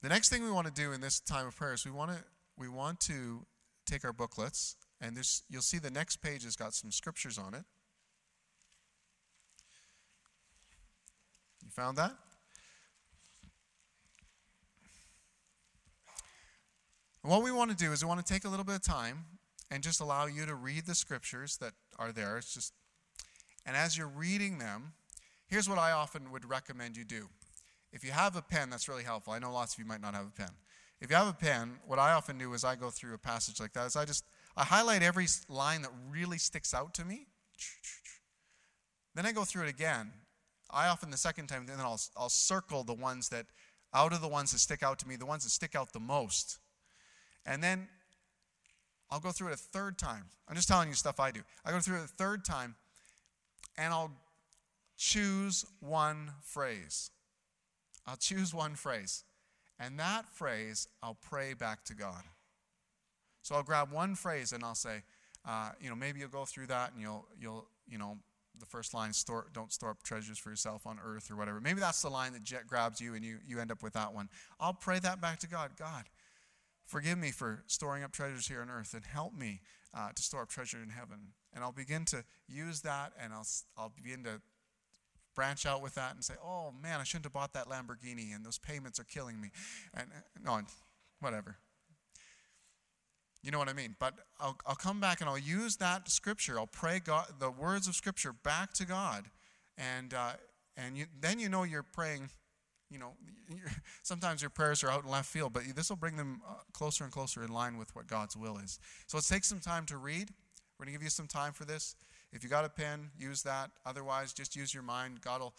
The next thing we want to do in this time of prayer is we want to take our booklets, and you'll see the next page has got some scriptures on it. You found that? And what we want to do is we want to take a little bit of time and just allow you to read the scriptures that are there. And as you're reading them, here's what I often would recommend you do. If you have a pen, that's really helpful. I know lots of you might not have a pen. If you have a pen, what I often do is I go through a passage like that. I highlight every line that really sticks out to me. Then I go through it again. I often, the second time, then I'll circle the ones that, out of the ones that stick out to me, the ones that stick out the most. And then I'll go through it a third time. I'm just telling you stuff I do. I go through it a third time, and I'll choose one phrase. I'll choose one phrase, and that phrase I'll pray back to God. So I'll grab one phrase and I'll say, maybe you'll go through that and you'll the first line, don't store up treasures for yourself on earth or whatever. Maybe that's the line that grabs you and you end up with that one. I'll pray that back to God. God, forgive me for storing up treasures here on earth, and help me to store up treasure in heaven. And I'll begin to use that, and I'll begin to branch out with that and say, oh man, I shouldn't have bought that Lamborghini, and those payments are killing me, and whatever. You know what I mean? But I'll come back and I'll use that scripture. I'll pray God, the words of scripture back to God, and then you're praying. You know, sometimes your prayers are out in left field, but this will bring them closer and closer in line with what God's will is. So let's take some time to read. We're going to give you some time for this. If you got a pen, use that. Otherwise, just use your mind. God will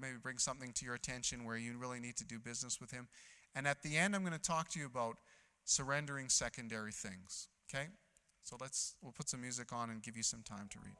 maybe bring something to your attention where you really need to do business with him. And at the end, I'm going to talk to you about surrendering secondary things. Okay? So we'll put some music on and give you some time to read.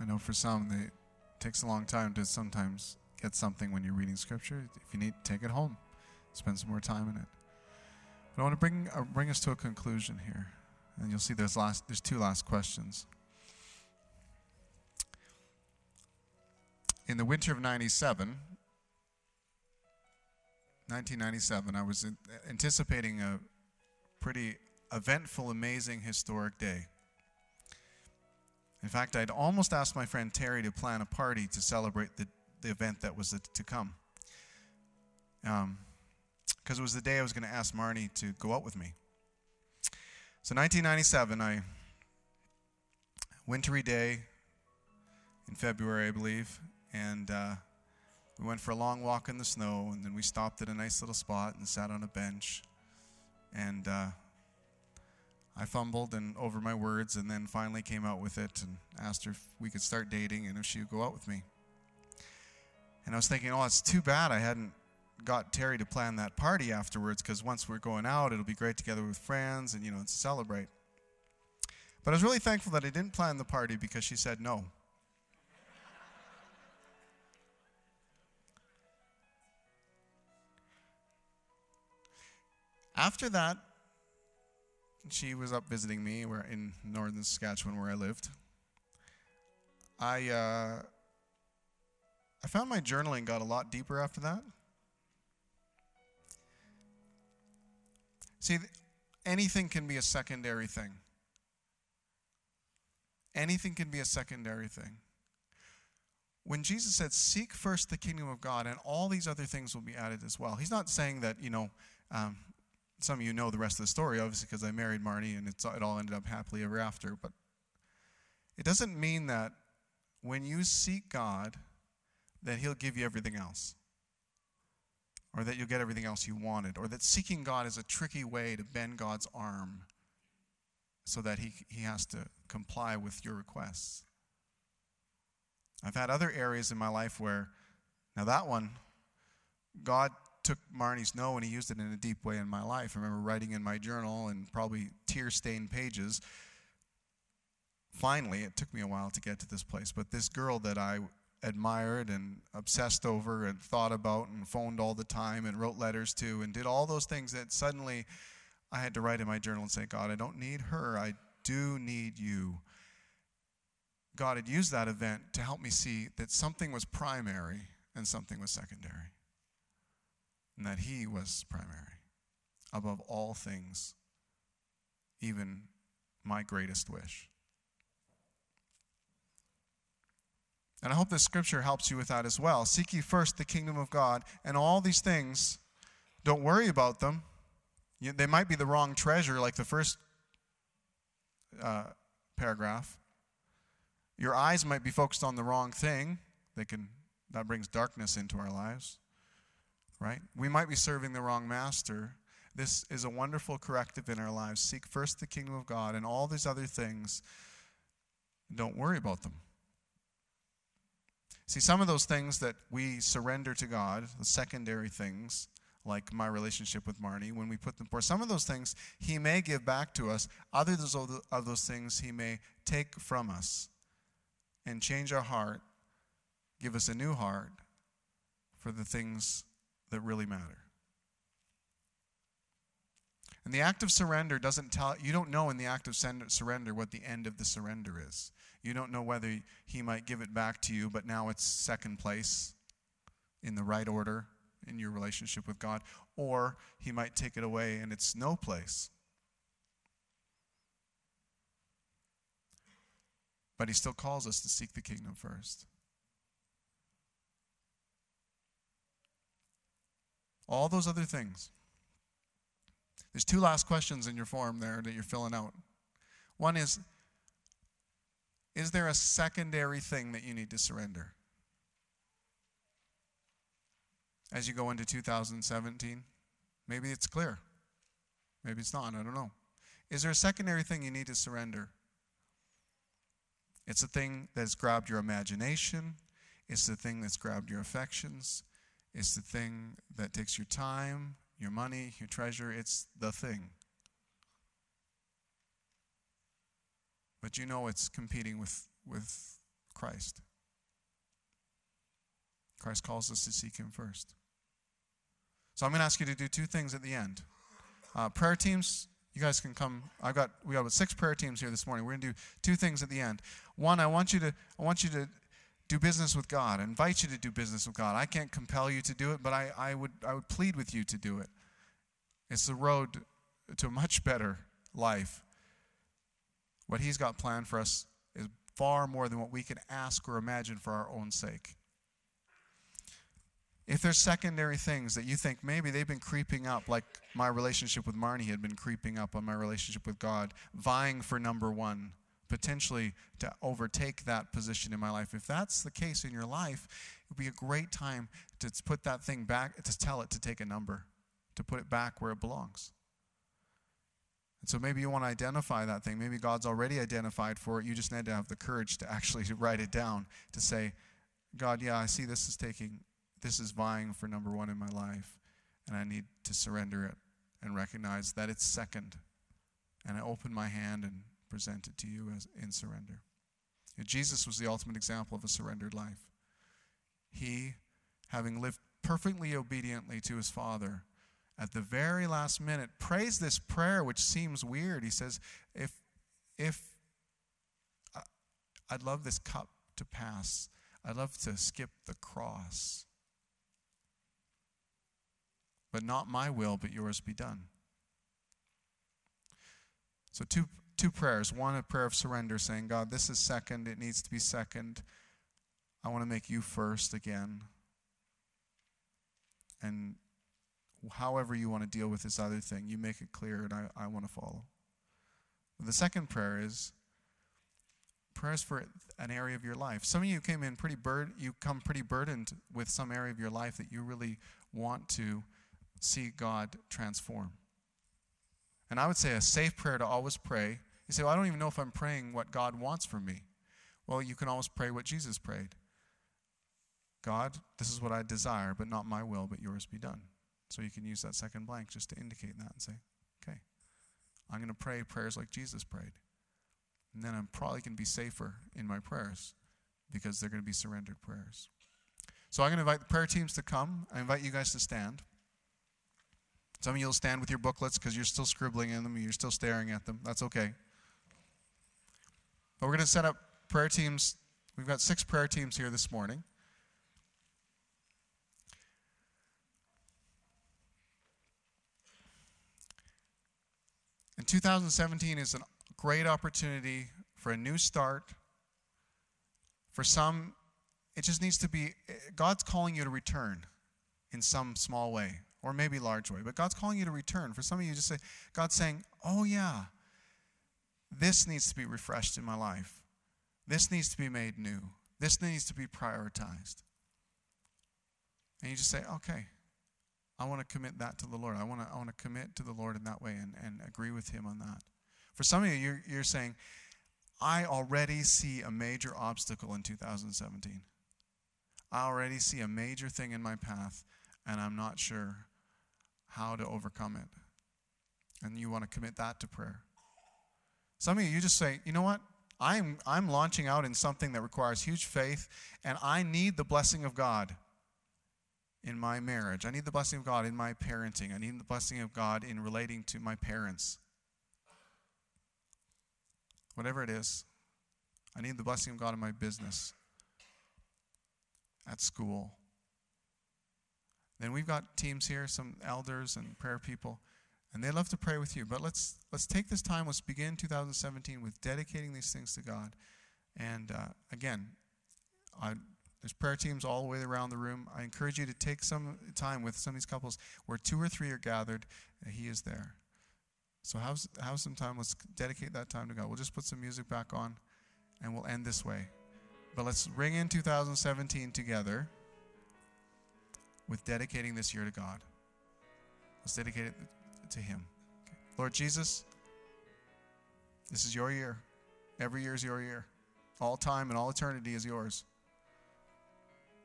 I know for some, it takes a long time to sometimes get something when you're reading scripture. If you need, take it home. Spend some more time in it. But I want to bring us to a conclusion here. And you'll see there's two last questions. In the winter of 1997, I was anticipating a pretty eventful, amazing, historic day. In fact, I'd almost asked my friend Terry to plan a party to celebrate the event that was to come. Because it was the day I was going to ask Marnie to go out with me. So 1997, wintry day in February, I believe, and we went for a long walk in the snow, and then we stopped at a nice little spot and sat on a bench, and I fumbled and over my words, and then finally came out with it and asked her if we could start dating and if she would go out with me. And I was thinking, oh, it's too bad I hadn't got Terry to plan that party afterwards, because once we're going out, it'll be great together with friends and, you know, to celebrate. But I was really thankful that I didn't plan the party because she said no. After that, she was up visiting me in northern Saskatchewan where I lived. I found my journaling got a lot deeper after that. See, anything can be a secondary thing. Anything can be a secondary thing. When Jesus said, seek first the kingdom of God and all these other things will be added as well, he's not saying that, you know, some of you know the rest of the story, obviously, because I married Marnie and it all ended up happily ever after. But it doesn't mean that when you seek God, that he'll give you everything else, or that you'll get everything else you wanted, or that seeking God is a tricky way to bend God's arm so that he has to comply with your requests. I've had other areas in my life where, now that one, God took Marnie's no and he used it in a deep way in my life. I remember writing in my journal and probably tear-stained pages. Finally, it took me a while to get to this place, but this girl that I admired and obsessed over and thought about and phoned all the time and wrote letters to and did all those things that suddenly I had to write in my journal and say, God, I don't need her. I do need you. God had used that event to help me see that something was primary and something was secondary. And that he was primary above all things, even my greatest wish. And I hope this scripture helps you with that as well. Seek ye first the kingdom of God, and all these things, don't worry about them. They might be the wrong treasure, like the first paragraph. Your eyes might be focused on the wrong thing. That brings darkness into our lives. Right? We might be serving the wrong master. This is a wonderful corrective in our lives. Seek first the kingdom of God and all these other things. Don't worry about them. See, some of those things that we surrender to God, the secondary things, like my relationship with Marnie, when we put them forth, some of those things he may give back to us. Others of those things he may take from us and change our heart, give us a new heart for the things that really matter. And the act of surrender doesn't tell, you don't know in the act of surrender what the end of the surrender is. You don't know whether he might give it back to you, but now it's second place in the right order in your relationship with God, or he might take it away and it's no place. But he still calls us to seek the kingdom first. All those other things. There's two last questions in your form there that you're filling out. One is there a secondary thing that you need to surrender as you go into 2017? Maybe it's clear. Maybe it's not. I don't know. Is there a secondary thing you need to surrender? It's a thing that's grabbed your imagination. It's the thing that's grabbed your affections. It's the thing that takes your time, your money, your treasure. It's the thing. But you know it's competing with Christ. Christ calls us to seek him first. So I'm going to ask you to do two things at the end. Prayer teams, you guys can come. We got about 6 prayer teams here this morning. We're going to do two things at the end. One, I want you to do business with God. I invite you to do business with God. I can't compel you to do it, but I would plead with you to do it. It's the road to a much better life. What he's got planned for us is far more than what we can ask or imagine for our own sake. If there's secondary things that you think maybe they've been creeping up, like my relationship with Marnie had been creeping up on my relationship with God, vying for number one, potentially to overtake that position in my life. If that's the case in your life, it would be a great time to put that thing back, to tell it to take a number, to put it back where it belongs. And so maybe you want to identify that thing. Maybe God's already identified for it. You just need to have the courage to actually write it down, to say, God, yeah, I see this is vying for number one in my life, and I need to surrender it and recognize that it's second. And I open my hand and present it to you as in surrender. And Jesus was the ultimate example of a surrendered life. He, having lived perfectly obediently to his Father, at the very last minute, prays this prayer which seems weird. He says, if I'd love this cup to pass, I'd love to skip the cross. But not my will, but yours be done. So two prayers. One, a prayer of surrender, saying, God, this is second. It needs to be second. I want to make you first again. And however you want to deal with this other thing, you make it clear, and I want to follow. The second prayer is prayers for an area of your life. Some of you come pretty burdened with some area of your life that you really want to see God transform. And I would say a safe prayer to always pray. You say, well, I don't even know if I'm praying what God wants from me. Well, you can always pray what Jesus prayed. God, this is what I desire, but not my will, but yours be done. So you can use that second blank just to indicate that and say, okay, I'm going to pray prayers like Jesus prayed. And then I'm probably going to be safer in my prayers because they're going to be surrendered prayers. So I'm going to invite the prayer teams to come. I invite you guys to stand. Some of you will stand with your booklets because you're still scribbling in them. You're still staring at them. That's okay. But we're going to set up prayer teams. We've got 6 prayer teams here this morning. And 2017 is a great opportunity for a new start. For some, it just needs to be, God's calling you to return in some small way. Or maybe large way, but God's calling you to return. For some of you, just say, God's saying, oh yeah, this needs to be refreshed in my life. This needs to be made new. This needs to be prioritized. And you just say, okay, I want to commit that to the Lord. I want to commit to the Lord in that way and agree with him on that. For some of you, you're saying, I already see a major obstacle in 2017. I already see a major thing in my path, and I'm not sure how to overcome it. And you want to commit that to prayer. Some of you just say, you know what? I'm launching out in something that requires huge faith, and I need the blessing of God in my marriage. I need the blessing of God in my parenting. I need the blessing of God in relating to my parents. Whatever it is, I need the blessing of God in my business, at school. Then we've got teams here, some elders and prayer people, and they love to pray with you. But let's take this time. Let's begin 2017 with dedicating these things to God. And again, there's prayer teams all the way around the room. I encourage you to take some time with some of these couples where 2 or 3 are gathered. He is there. So have some time. Let's dedicate that time to God. We'll just put some music back on, and we'll end this way. But let's ring in 2017 together with dedicating this year to God. Let's dedicate it to him. Okay. Lord Jesus, this is your year. Every year is your year. All time and all eternity is yours.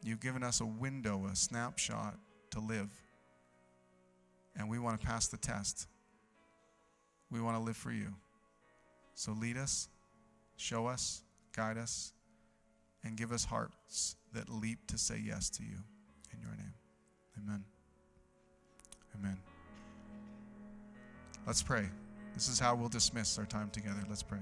You've given us a window, a snapshot to live. And we want to pass the test. We want to live for you. So lead us, show us, guide us, and give us hearts that leap to say yes to you. In your name, amen. Amen. Let's pray. This is how we'll dismiss our time together. Let's pray.